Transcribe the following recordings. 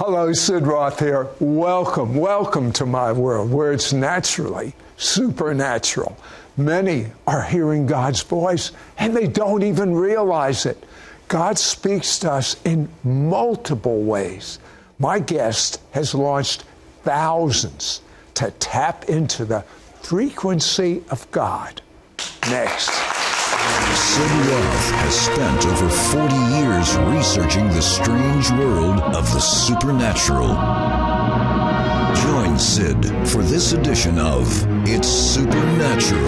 Hello, Sid Roth here. Welcome, welcome to my world where it's naturally supernatural. Many are hearing God's voice and they don't even realize it. God speaks to us in multiple ways. My guest has launched thousands to tap into the frequency of God. Next. Sid Roth has spent over 40 years researching the strange world of the supernatural. Join Sid for this edition of It's Supernatural.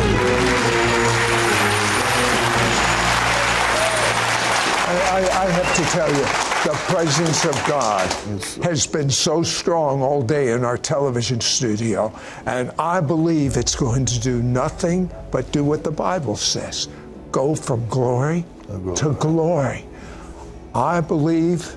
I have to tell you, the presence of God has been so strong all day in our television studio, and I believe it's going to do nothing but do what the Bible says. Go from glory to glory. I believe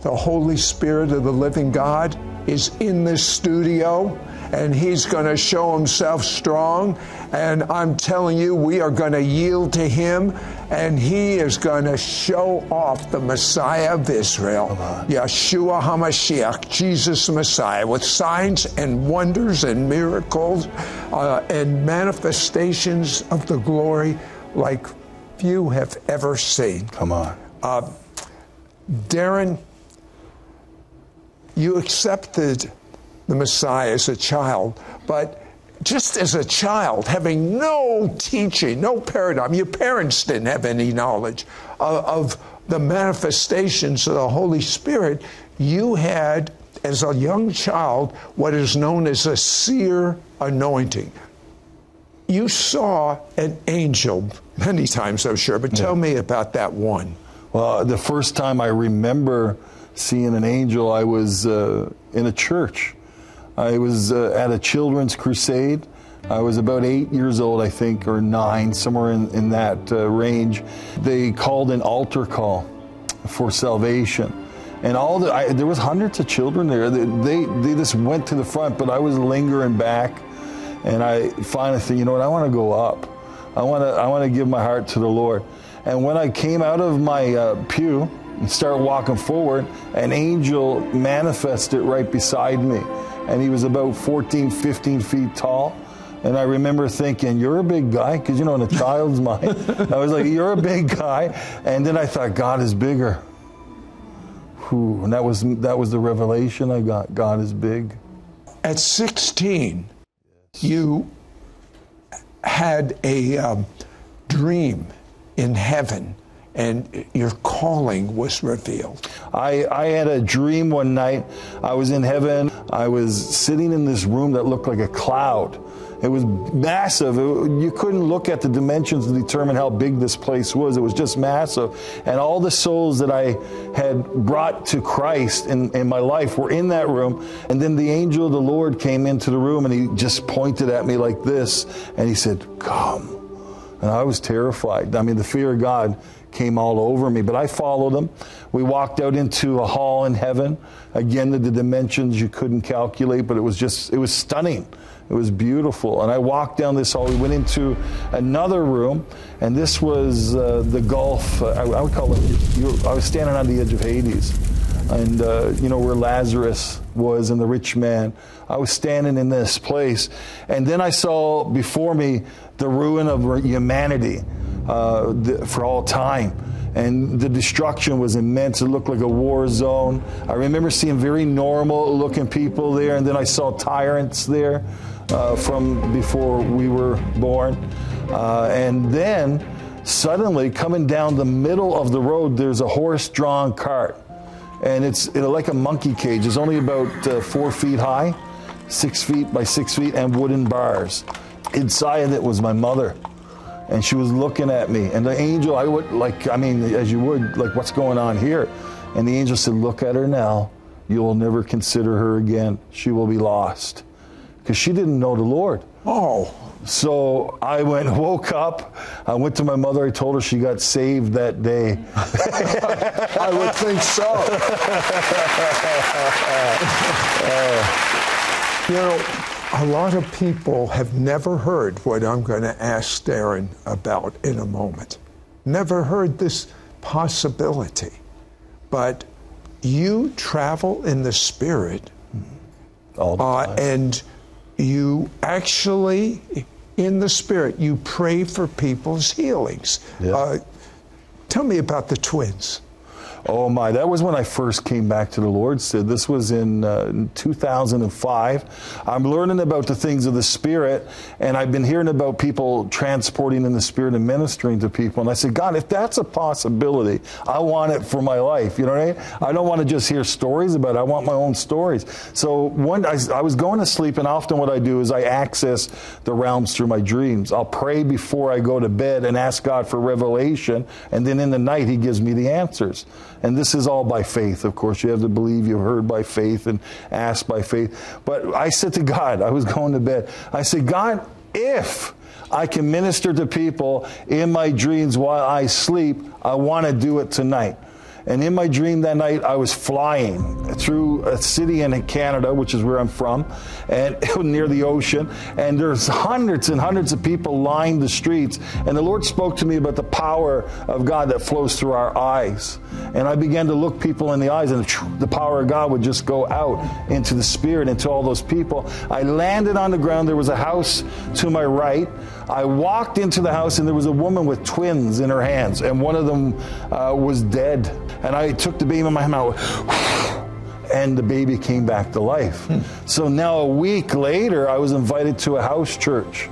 the Holy Spirit of the living God is in this studio, and He's going to show Himself strong. And I'm telling you, we are going to yield to Him, and He is going to show off the Messiah of Israel, Yeshua HaMashiach, Jesus Messiah, with signs and wonders and miracles and manifestations of the glory like few have ever seen. Come on. Darren, you accepted the Messiah as a child, but just as a child, having no teaching, no paradigm, your parents didn't have any knowledge of the manifestations of the Holy Spirit, you had, as a young child, what is known as a seer anointing. You saw an angel many times, I'm sure, but tell me about that one. Well, the first time I remember seeing an angel, I was in a church. I was at a children's crusade. I was about 8 years old, I think, or nine, somewhere in that range. They called an altar call for salvation. And all the, there was hundreds of children there. They just went to the front, but I was lingering back. And I finally said, you know what, I want to go up. I want to give my heart to the Lord. And when I came out of my pew and started walking forward, an angel manifested right beside me. And he was about 14, 15 feet tall. And I remember thinking, you're a big guy, because, you know, in a child's mind, I was like, you're a big guy. And then I thought, God is bigger. Whew. And that was the revelation I got. God is big. At 16, you had a dream in heaven, and your calling was revealed. I had a dream one night. I was in heaven. I was sitting in this room that looked like a cloud. It was massive. You couldn't look at the dimensions to determine how big this place was. It was just massive. And all the souls that I had brought to Christ in my life were in that room. And then the angel of the Lord came into the room, and he just pointed at me like this. And he said, come. And I was terrified. I mean, the fear of God came all over me, but I followed him. We walked out into a hall in heaven. Again, the dimensions you couldn't calculate, but it was stunning. It was beautiful. And I walked down this hall. We went into another room, and this was the Gulf. I would call it, I was standing on the edge of Hades. And, you know, where Lazarus was and the rich man. I was standing in this place. And then I saw before me the ruin of humanity for all time. And the destruction was immense. It looked like a war zone. I remember seeing very normal-looking people there. And then I saw tyrants there from before we were born. And then suddenly coming down the middle of the road, there's a horse-drawn cart. And it's like a monkey cage. It's only about 4 feet high, 6 feet by 6 feet, and wooden bars. Inside of it was my mother, and she was looking at me. And the angel, what's going on here? And the angel said, look at her now. You will never consider her again. She will be lost, because she didn't know the Lord. Oh. So I woke up, I went to my mother, I told her she got saved that day. I would think so. You know, a lot of people have never heard what I'm going to ask Darren about in a moment. Never heard this possibility. But you travel in the Spirit all the time. And you actually, in the Spirit, you pray for people's healings. Yeah. Tell me about the twins. Oh my, that was when I first came back to the Lord, Sid. This was in 2005. I'm learning about the things of the Spirit, and I've been hearing about people transporting in the Spirit and ministering to people. And I said, God, if that's a possibility, I want it for my life. You know what I mean? I don't want to just hear stories about it. I want my own stories. So one, I was going to sleep, and often what I do is I access the realms through my dreams. I'll pray before I go to bed and ask God for revelation, and then in the night He gives me the answers. And this is all by faith, of course. You have to believe you've heard by faith and asked by faith. But I said to God, I was going to bed, I said, God, if I can minister to people in my dreams while I sleep, I want to do it tonight. And in my dream that night, I was flying through a city in Canada, which is where I'm from, and near the ocean. And there's hundreds and hundreds of people lined the streets. And the Lord spoke to me about the power of God that flows through our eyes. And I began to look people in the eyes, and the power of God would just go out into the Spirit, into all those people. I landed on the ground. There was a house to my right. I walked into the house, and there was a woman with twins in her hands, and one of them was dead. And I took the baby in my mouth, and the baby came back to life. So now a week later, I was invited to a house church.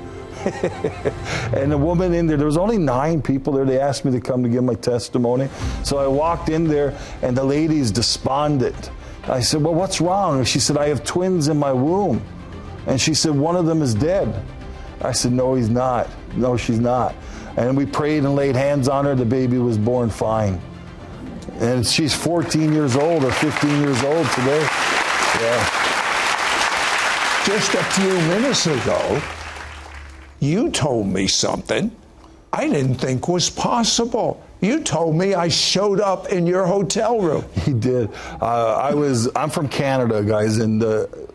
And the woman in there, there was only 9 people there. They asked me to come to give my testimony. So I walked in there, and the lady's despondent. I said, well, what's wrong? And she said, I have twins in my womb. And she said, one of them is dead. I said, no, he's not. No, she's not. And we prayed and laid hands on her. The baby was born fine. And she's 14 years old or 15 years old today. Yeah. Just a few minutes ago, you told me something I didn't think was possible. You told me I showed up in your hotel room. He did. I'm from Canada, guys, and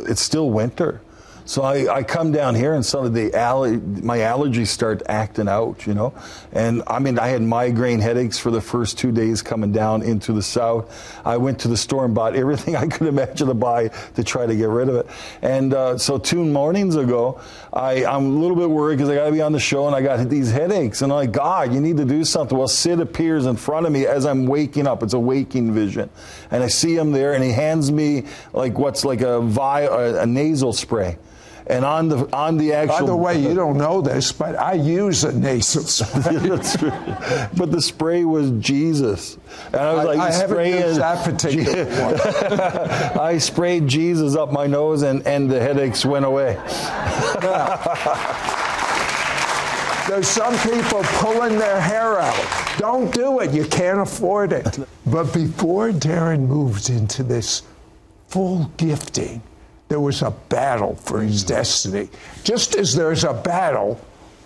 it's still winter. So I come down here, and suddenly my allergies start acting out, you know. And I mean, I had migraine headaches for the first 2 days coming down into the south. I went to the store and bought everything I could imagine to buy to try to get rid of it. And so 2 mornings ago, I'm a little bit worried because I got to be on the show, and I got these headaches. And I'm like, God, you need to do something. Well, Sid appears in front of me as I'm waking up. It's a waking vision. And I see him there, and he hands me like what's like a nasal spray. And on the actual... By the way, you don't know this, but I use a nasal spray. That's true. But the spray was Jesus. And I was I haven't used that particular one. I sprayed Jesus up my nose, and the headaches went away. Now, there's some people pulling their hair out. Don't do it. You can't afford it. But before Darren moved into this full gifting, there was a battle for his destiny. Just as there's a battle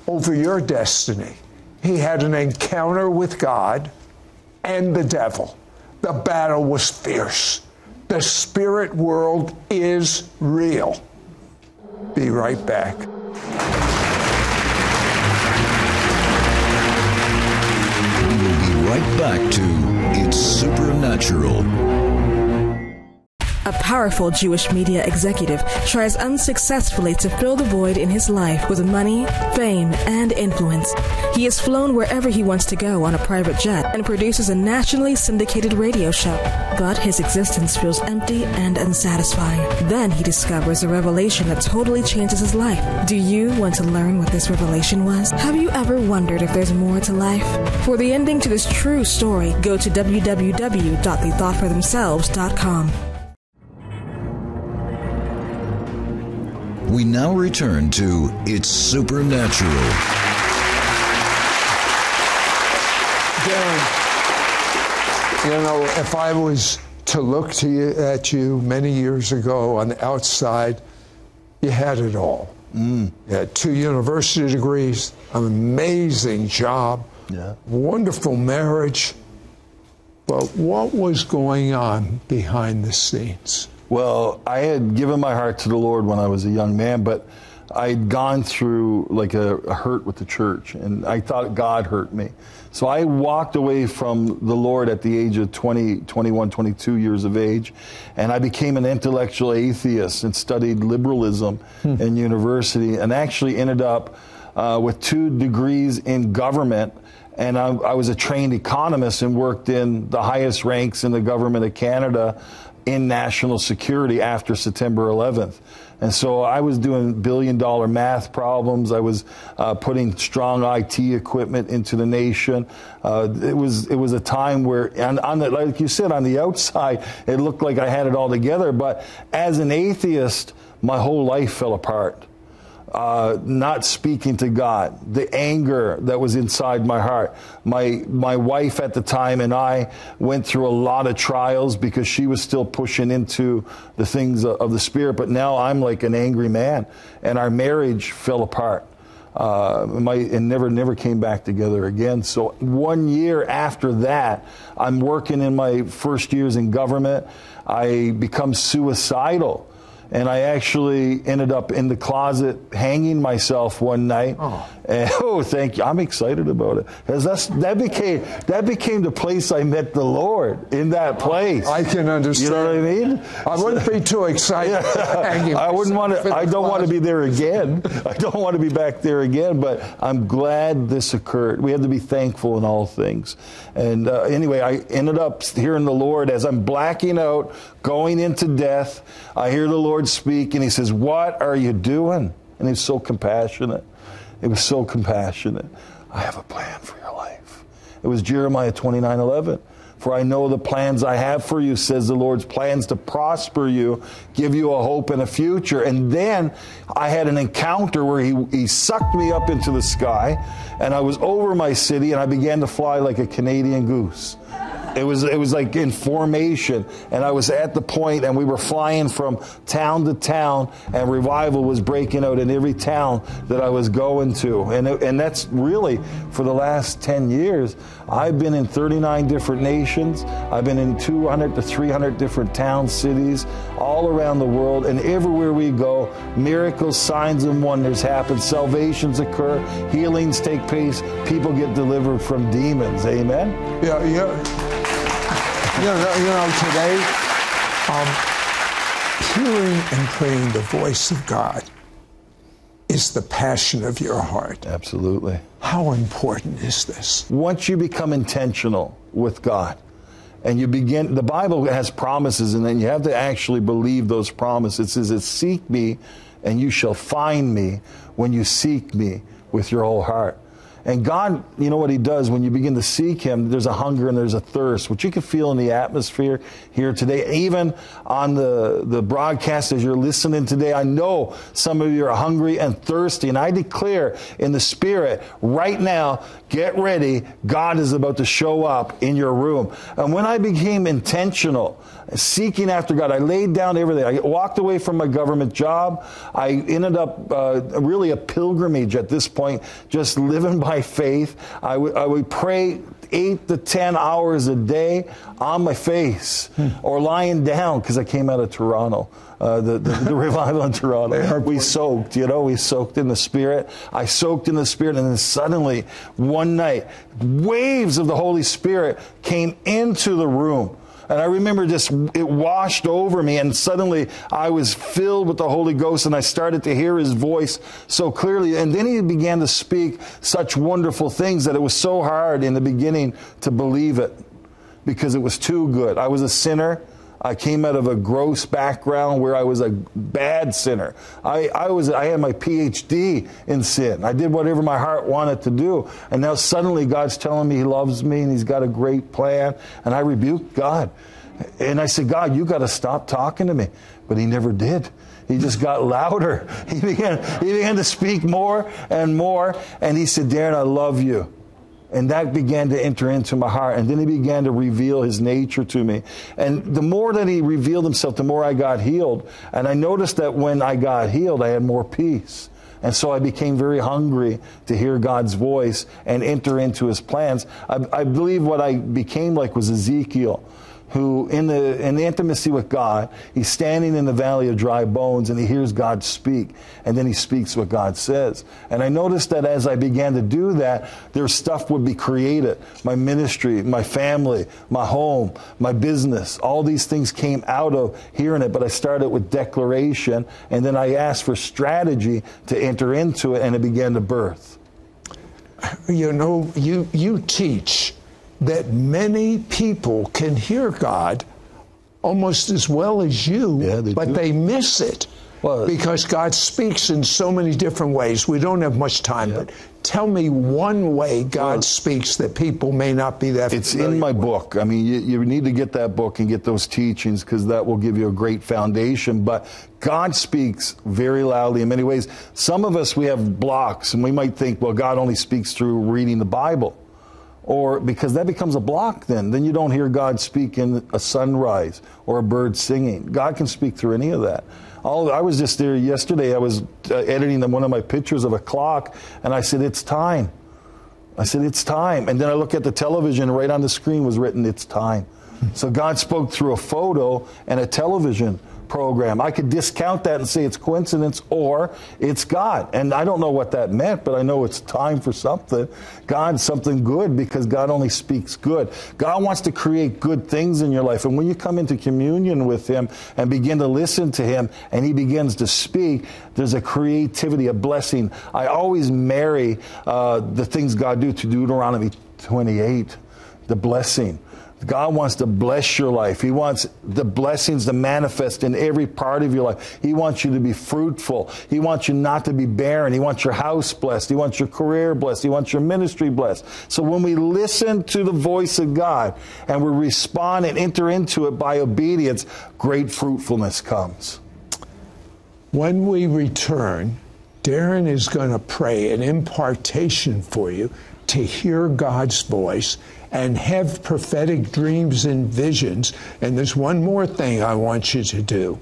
over your destiny, he had an encounter with God and the devil. The battle was fierce. The spirit world is real. Be right back. We will be right back to It's Supernatural. A powerful Jewish media executive tries unsuccessfully to fill the void in his life with money, fame, and influence. He is flown wherever he wants to go on a private jet and produces a nationally syndicated radio show. But his existence feels empty and unsatisfying. Then he discovers a revelation that totally changes his life. Do you want to learn what this revelation was? Have you ever wondered if there's more to life? For the ending to this true story, go to www.thethoughtforthemselves.com. We now return to It's Supernatural. Darren, you know, if I was to look at you many years ago on the outside, you had it all. You had 2 university degrees, an amazing job, wonderful marriage. But what was going on behind the scenes? Well, I had given my heart to the Lord when I was a young man, but I'd gone through like a hurt with the church, and I thought God hurt me. So I walked away from the Lord at the age of 20, 21, 22 years of age, and I became an intellectual atheist and studied liberalism in university, and actually ended up with 2 degrees in government. And I was a trained economist and worked in the highest ranks in the government of Canada in national security after September 11th. And so I was doing billion-dollar math problems. I was putting strong IT equipment into the nation. It was a time where, on the, like you said, on the outside, it looked like I had it all together. But as an atheist, my whole life fell apart. Not speaking to God, the anger that was inside my heart. My wife at the time and I went through a lot of trials because she was still pushing into the things of the Spirit, but now I'm like an angry man, and our marriage fell apart. And never came back together again. So 1 year after that, I'm working in my first years in government. I become suicidal. And I actually ended up in the closet hanging myself one night. Oh, and, oh, thank you. I'm excited about it. Because that became the place I met the Lord, in that place. I can understand. You know what I mean? I wouldn't be too excited. Yeah. I don't want to be there again. I don't want to be back there again, but I'm glad this occurred. We have to be thankful in all things. And anyway, I ended up hearing the Lord as I'm blacking out, going into death. I hear the Lord speak, and he says, "What are you doing?" And he was so compassionate. It was so compassionate. "I have a plan for your life." It was Jeremiah 29:11. "For I know the plans I have for you, says the Lord's plans to prosper you, give you a hope and a future." And then I had an encounter where he sucked me up into the sky, and I was over my city, and I began to fly like a Canadian goose. It was like in formation, and I was at the point, and we were flying from town to town, and revival was breaking out in every town that I was going to. And that's really, for the last 10 years, I've been in 39 different nations. I've been in 200 to 300 different towns, cities, all around the world, and everywhere we go, miracles, signs, and wonders happen. Salvations occur, healings take place, people get delivered from demons. Amen? Yeah. You know, today, hearing and praying the voice of God is the passion of your heart. Absolutely. How important is this? Once you become intentional with God, and you begin, the Bible has promises, and then you have to actually believe those promises. It says, "It seek me, and you shall find me when you seek me with your whole heart." And God, you know what he does when you begin to seek him? There's a hunger and there's a thirst, which you can feel in the atmosphere here today. Even on the broadcast as you're listening today, I know some of you are hungry and thirsty. And I declare in the Spirit right now, get ready. God is about to show up in your room. And when I became intentional, seeking after God, I laid down everything. I walked away from my government job. I ended up really a pilgrimage at this point, just living by faith. I would pray 8 to 10 hours a day on my face or lying down, because I came out of Toronto. The revival in Toronto. We soaked in the Spirit. I soaked in the Spirit, and then suddenly, one night, waves of the Holy Spirit came into the room. And I remember just, it washed over me, and suddenly I was filled with the Holy Ghost, and I started to hear his voice so clearly. And then he began to speak such wonderful things that it was so hard in the beginning to believe it, because it was too good. I was a sinner. I came out of a gross background where I was a bad sinner. I had my PhD in sin. I did whatever my heart wanted to do. And now suddenly God's telling me he loves me and he's got a great plan. And I rebuked God. And I said, "God, you got to stop talking to me." But he never did. He just got louder. He began to speak more and more. And he said, "Darren, I love you." And that began to enter into my heart. And then he began to reveal his nature to me. And the more that he revealed himself, the more I got healed. And I noticed that when I got healed, I had more peace. And so I became very hungry to hear God's voice and enter into his plans. I believe what I became like was Ezekiel. who in the intimacy with God, he's standing in the valley of dry bones and he hears God speak, and then he speaks what God says. And I noticed that as I began to do that, their stuff would be created. My ministry, my family, my home, my business, all these things came out of hearing it, but I started with declaration, and then I asked for strategy to enter into it, and it began to birth. You know, you teach that many people can hear God almost as well as you, but they miss it because God speaks in so many different ways. We don't have much time, but tell me one way God speaks that people may not be that familiar with. It's in my book. I mean, you need to get that book and get those teachings, because that will give you a great foundation. But God speaks very loudly in many ways. Some of us, we have blocks, and we might think, well, God only speaks through reading the Bible. Or because that becomes a block then. Then you don't hear God speak in a sunrise or a bird singing. God can speak through any of that. I was just there yesterday. I was editing one of my pictures of a clock, and I said, it's time. I said, it's time. And then I look at the television, right on the screen was written, it's time. So God spoke through a photo and a television program. I could discount that and say it's coincidence or it's God. And I don't know what that meant, but I know it's time for something. God, something good, because God only speaks good. God wants to create good things in your life. And when you come into communion with Him and begin to listen to Him and He begins to speak, there's a creativity, a blessing. I always marry the things God do to Deuteronomy 28, the blessing. God wants to bless your life. He wants the blessings to manifest in every part of your life. He wants you to be fruitful. He wants you not to be barren. He wants your house blessed. He wants your career blessed. He wants your ministry blessed. So when we listen to the voice of God and we respond and enter into it by obedience, great fruitfulness comes. When we return, Darren is going to pray an impartation for you to hear God's voice and have prophetic dreams and visions. And there's one more thing I want you to do.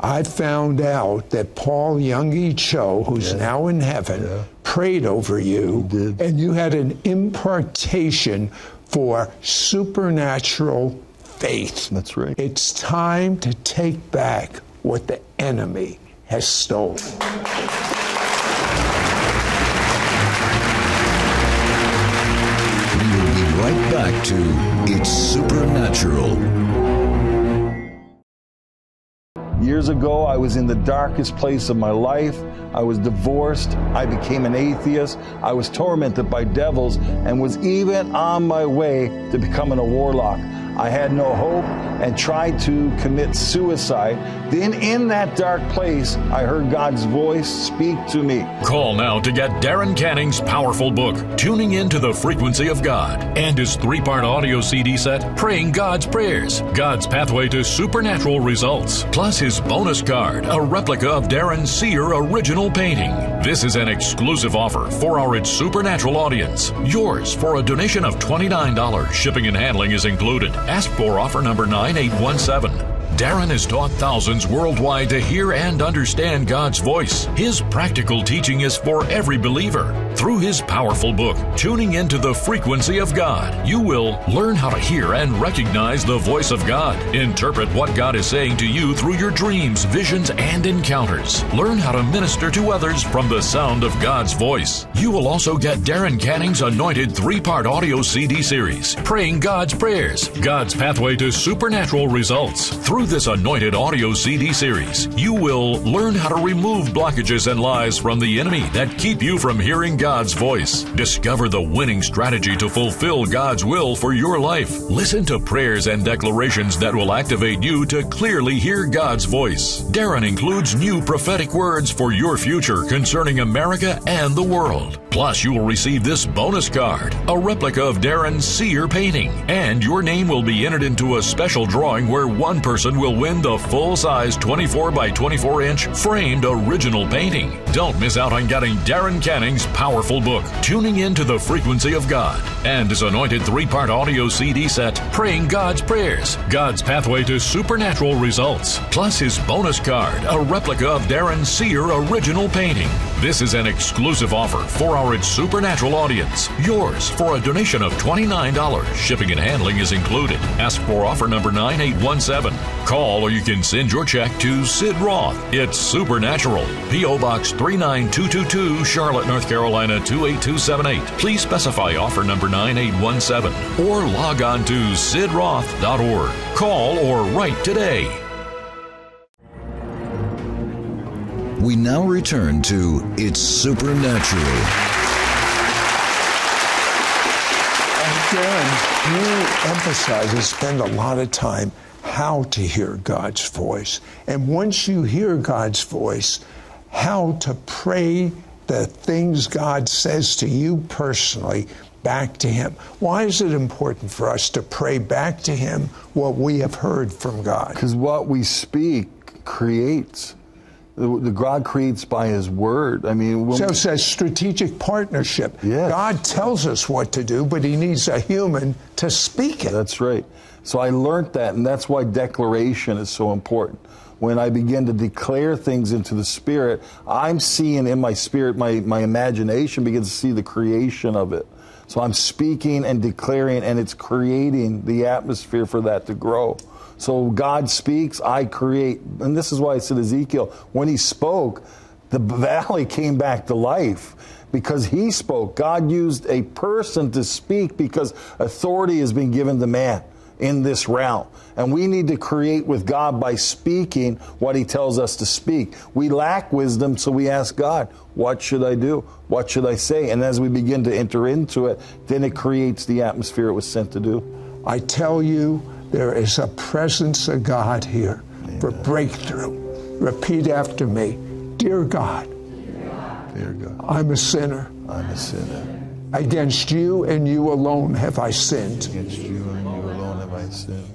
I found out that Paul Youngie Cho, who's now in heaven, prayed over you, and you had an impartation for supernatural faith. That's right. It's time to take back what the enemy has stolen. Right back to It's Supernatural. Years ago, I was in the darkest place of my life. I was divorced. I became an atheist. I was tormented by devils and was even on my way to becoming a warlock. I had no hope and tried to commit suicide. Then in that dark place, I heard God's voice speak to me. Call now to get Darren Canning's powerful book, Tuning Into the Frequency of God, and his three-part audio CD set, Praying God's Prayers, God's Pathway to Supernatural Results, plus his bonus card, a replica of Darren's Seer original painting. This is an exclusive offer for our It's Supernatural audience. Yours for a donation of $29. Shipping and handling is included. Ask for offer number 9817. Darren has taught thousands worldwide to hear and understand God's voice. His practical teaching is for every believer. Through his powerful book, Tuning Into the Frequency of God, you will learn how to hear and recognize the voice of God, interpret what God is saying to you through your dreams, visions, and encounters. Learn how to minister to others from the sound of God's voice. You will also get Darren Canning's anointed three-part audio CD series, Praying God's Prayers, God's Pathway to Supernatural Results. Through this anointed audio CD series, you will learn how to remove blockages and lies from the enemy that keep you from hearing God's voice. Discover the winning strategy to fulfill God's will for your life. Listen to prayers and declarations that will activate you to clearly hear God's voice. Darren includes new prophetic words for your future concerning America and the world. Plus, you will receive this bonus card, a replica of Darren's Seer painting, and your name will be entered into a special drawing where one person person will win the full-size 24-by-24-inch framed original painting. Don't miss out on getting Darren Canning's powerful book, Tuning Into the Frequency of God, and his anointed 3-part audio CD set, Praying God's Prayers, God's Pathway to Supernatural Results, plus his bonus card, a replica of Darren's Seer original painting. This is an exclusive offer for our It's Supernatural audience. Yours for a donation of $29. Shipping and handling is included. Ask for offer number 9817. Call or you can send your check to Sid Roth. It's Supernatural. P.O. Box 39222, Charlotte, North Carolina 28278. Please specify offer number 9817 or log on to sidroth.org. Call or write today. We now return to It's Supernatural. Darren, you emphasize and spend a lot of time how to hear God's voice. And once you hear God's voice, how to pray the things God says to you personally back to Him. Why is it important for us to pray back to Him what we have heard from God? Because what we speak creates. God creates by His Word. I mean, so it says strategic partnership. Yes. God tells us what to do, but He needs a human to speak it. That's right. So I learned that, and that's why declaration is so important. When I begin to declare things into the Spirit, I'm seeing in my spirit, my imagination begins to see the creation of it. So I'm speaking and declaring, and it's creating the atmosphere for that to grow. So God speaks, I create. And this is why I said Ezekiel, when he spoke, the valley came back to life because he spoke. God used a person to speak because authority has been given to man in this realm. And we need to create with God by speaking what He tells us to speak. We lack wisdom, so we ask God, what should I do? What should I say? And as we begin to enter into it, then it creates the atmosphere it was sent to do. I tell you, there is a presence of God here. Amen. For breakthrough. Repeat after me. Dear God, dear God, dear God, I'm a sinner. I'm a sinner. Against you and you alone have I sinned. Against you and you alone have I sinned.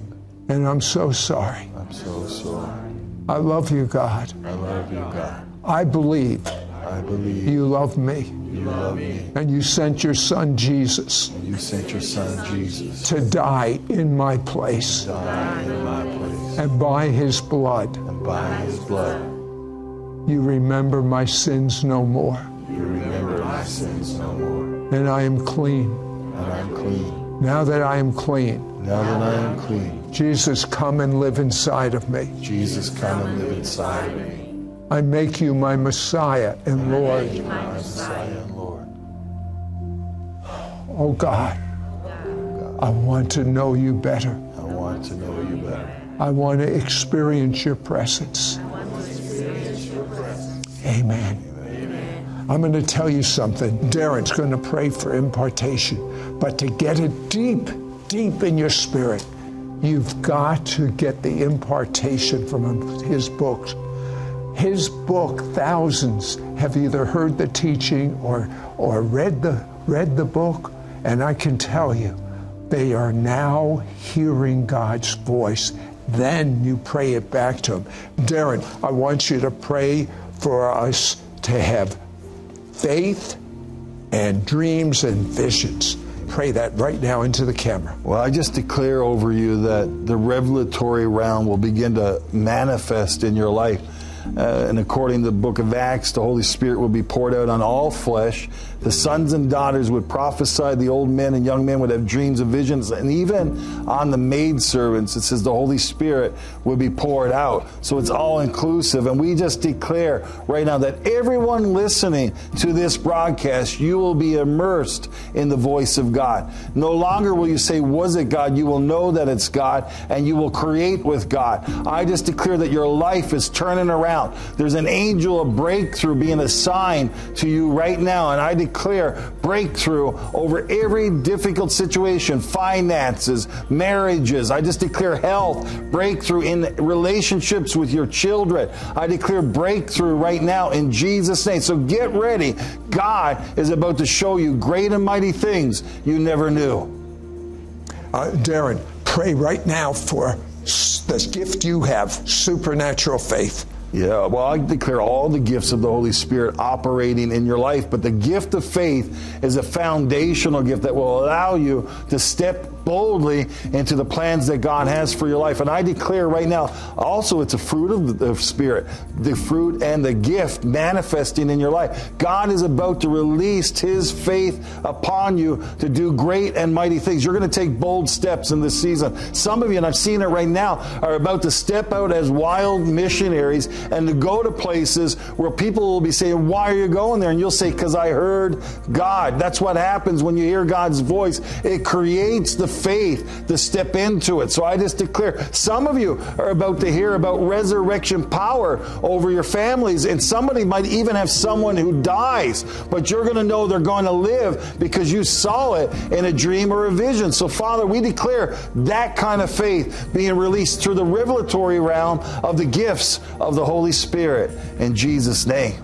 And I'm so sorry. I'm so sorry. I love you, God. I love you, God. I believe. I believe you love me. You love me. And you sent your Son Jesus. And you sent your Son Jesus to die in my place. Die in my place. And by His blood. And by His blood. You remember my sins no more. You remember my sins no more. And I am clean. And I am clean. Now that I am clean. Now that I am clean. Jesus, come and live inside of me. Jesus, come and live inside of me. I make you my Messiah and Lord. I make you my Messiah and Lord. Oh God, I want to know you better. I want to know you better. I want to experience your presence. I want to experience your presence. Amen. Amen. I'm going to tell you something. Darren's going to pray for impartation, but to get it deep, deep in your spirit, you've got to get the impartation from his books. His book, thousands have either heard the teaching or read the book, and I can tell you, they are now hearing God's voice. Then you pray it back to Him. Darren, I want you to pray for us to have faith and dreams and visions. Pray that right now into the camera. Well, I just declare over you that the revelatory realm will begin to manifest in your life. And according to the book of Acts, the Holy Spirit will be poured out on all flesh. The sons and daughters would prophesy. The old men and young men would have dreams and visions. And even on the maidservants, it says the Holy Spirit would be poured out. So it's all-inclusive. And we just declare right now that everyone listening to this broadcast, you will be immersed in the voice of God. No longer will you say, was it God? You will know that it's God, and you will create with God. I just declare that your life is turning around. There's an angel of breakthrough being assigned to you right now, and I declare breakthrough over every difficult situation, finances, marriages. I just declare health, breakthrough in relationships with your children. I declare breakthrough right now in Jesus' name. So get ready. God is about to show you great and mighty things you never knew. Darren, pray right now for the gift you have, supernatural faith. Yeah, well, I declare all the gifts of the Holy Spirit operating in your life, but the gift of faith is a foundational gift that will allow you to step boldly into the plans that God has for your life. And I declare right now, also it's a fruit of the Spirit, the fruit and the gift manifesting in your life. God is about to release His faith upon you to do great and mighty things. You're going to take bold steps in this season. Some of you, and I'm seeing it right now, are about to step out as wild missionaries and to go to places where people will be saying, why are you going there? And you'll say, because I heard God. That's what happens when you hear God's voice. It creates the faith to step into it. So I just declare, some of you are about to hear about resurrection power over your families, and somebody might even have someone who dies, but you're going to know they're going to live because you saw it in a dream or a vision. So Father, we declare that kind of faith being released through the revelatory realm of the gifts of the Holy Spirit in Jesus' name.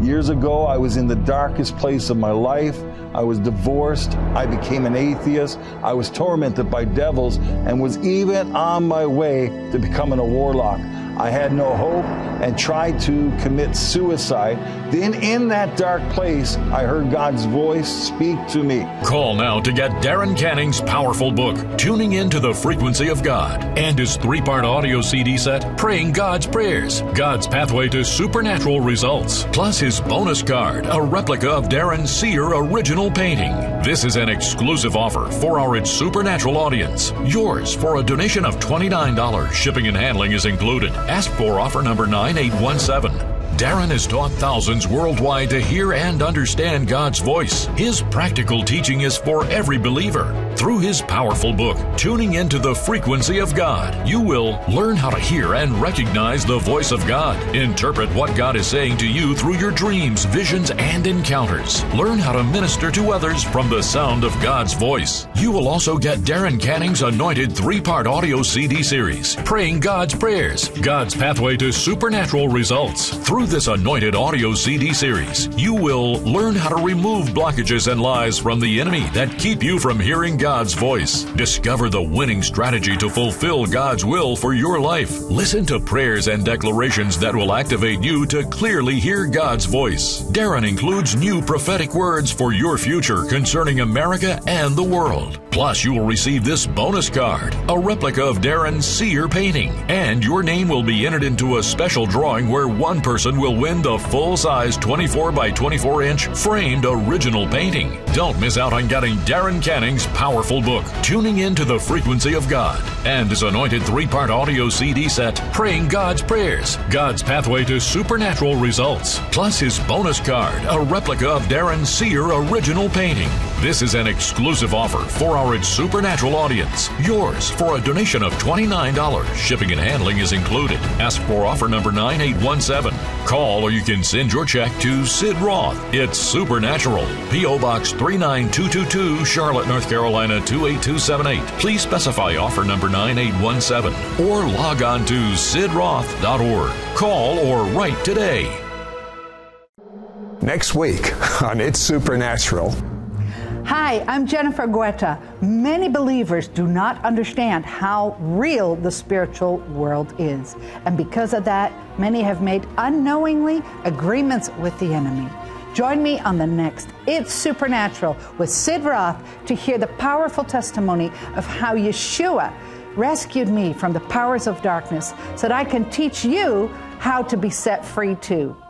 Years ago, I was in the darkest place of my life. I was divorced. I became an atheist. I was tormented by devils and was even on my way to becoming a warlock. I had no hope and tried to commit suicide. Then in that dark place, I heard God's voice speak to me. Call now to get Darren Canning's powerful book, Tuning Into the Frequency of God, and his three-part audio CD set, Praying God's Prayers, God's Pathway to Supernatural Results, plus his bonus card, a replica of Darren's Seer original painting. This is an exclusive offer for our It's Supernatural audience. Yours for a donation of $29. Shipping and handling is included. Ask for offer number 9817. Darren has taught thousands worldwide to hear and understand God's voice. His practical teaching is for every believer. Through his powerful book, Tuning Into the Frequency of God, you will learn how to hear and recognize the voice of God, interpret what God is saying to you through your dreams, visions, and encounters, learn how to minister to others from the sound of God's voice. You will also get Darren Canning's anointed three-part audio CD series, Praying God's Prayers, God's Pathway to Supernatural Results. Through this anointed audio CD series, you will learn how to remove blockages and lies from the enemy that keep you from hearing God's voice. Discover the winning strategy to fulfill God's will for your life. Listen to prayers and declarations that will activate you to clearly hear God's voice. Darren includes new prophetic words for your future concerning America and the world. Plus, you will receive this bonus card, a replica of Darren's Seer painting, and your name will be entered into a special drawing where one person will win the full-size 24 by 24 inch framed original painting. Don't miss out on getting Darren Canning's powerful book, Tuning Into the Frequency of God, and his anointed three-part audio CD set, Praying God's Prayers, God's Pathway to Supernatural Results, plus his bonus card, a replica of Darren's Seer original painting. This is an exclusive offer for our It's Supernatural audience. Yours for a donation of $29. Shipping and handling is included. Ask for offer number 9817. Call or you can send your check to Sid Roth. It's Supernatural. P.O. Box 39222, Charlotte, North Carolina. 28278. Please specify offer number 9817 or log on to sidroth.org. Call or write today. Next week on It's Supernatural. Hi, I'm Jennifer Guetta. Many believers do not understand how real the spiritual world is. And because of that, many have made unknowingly agreements with the enemy. Join me on the next It's Supernatural with Sid Roth to hear the powerful testimony of how Yeshua rescued me from the powers of darkness so that I can teach you how to be set free too.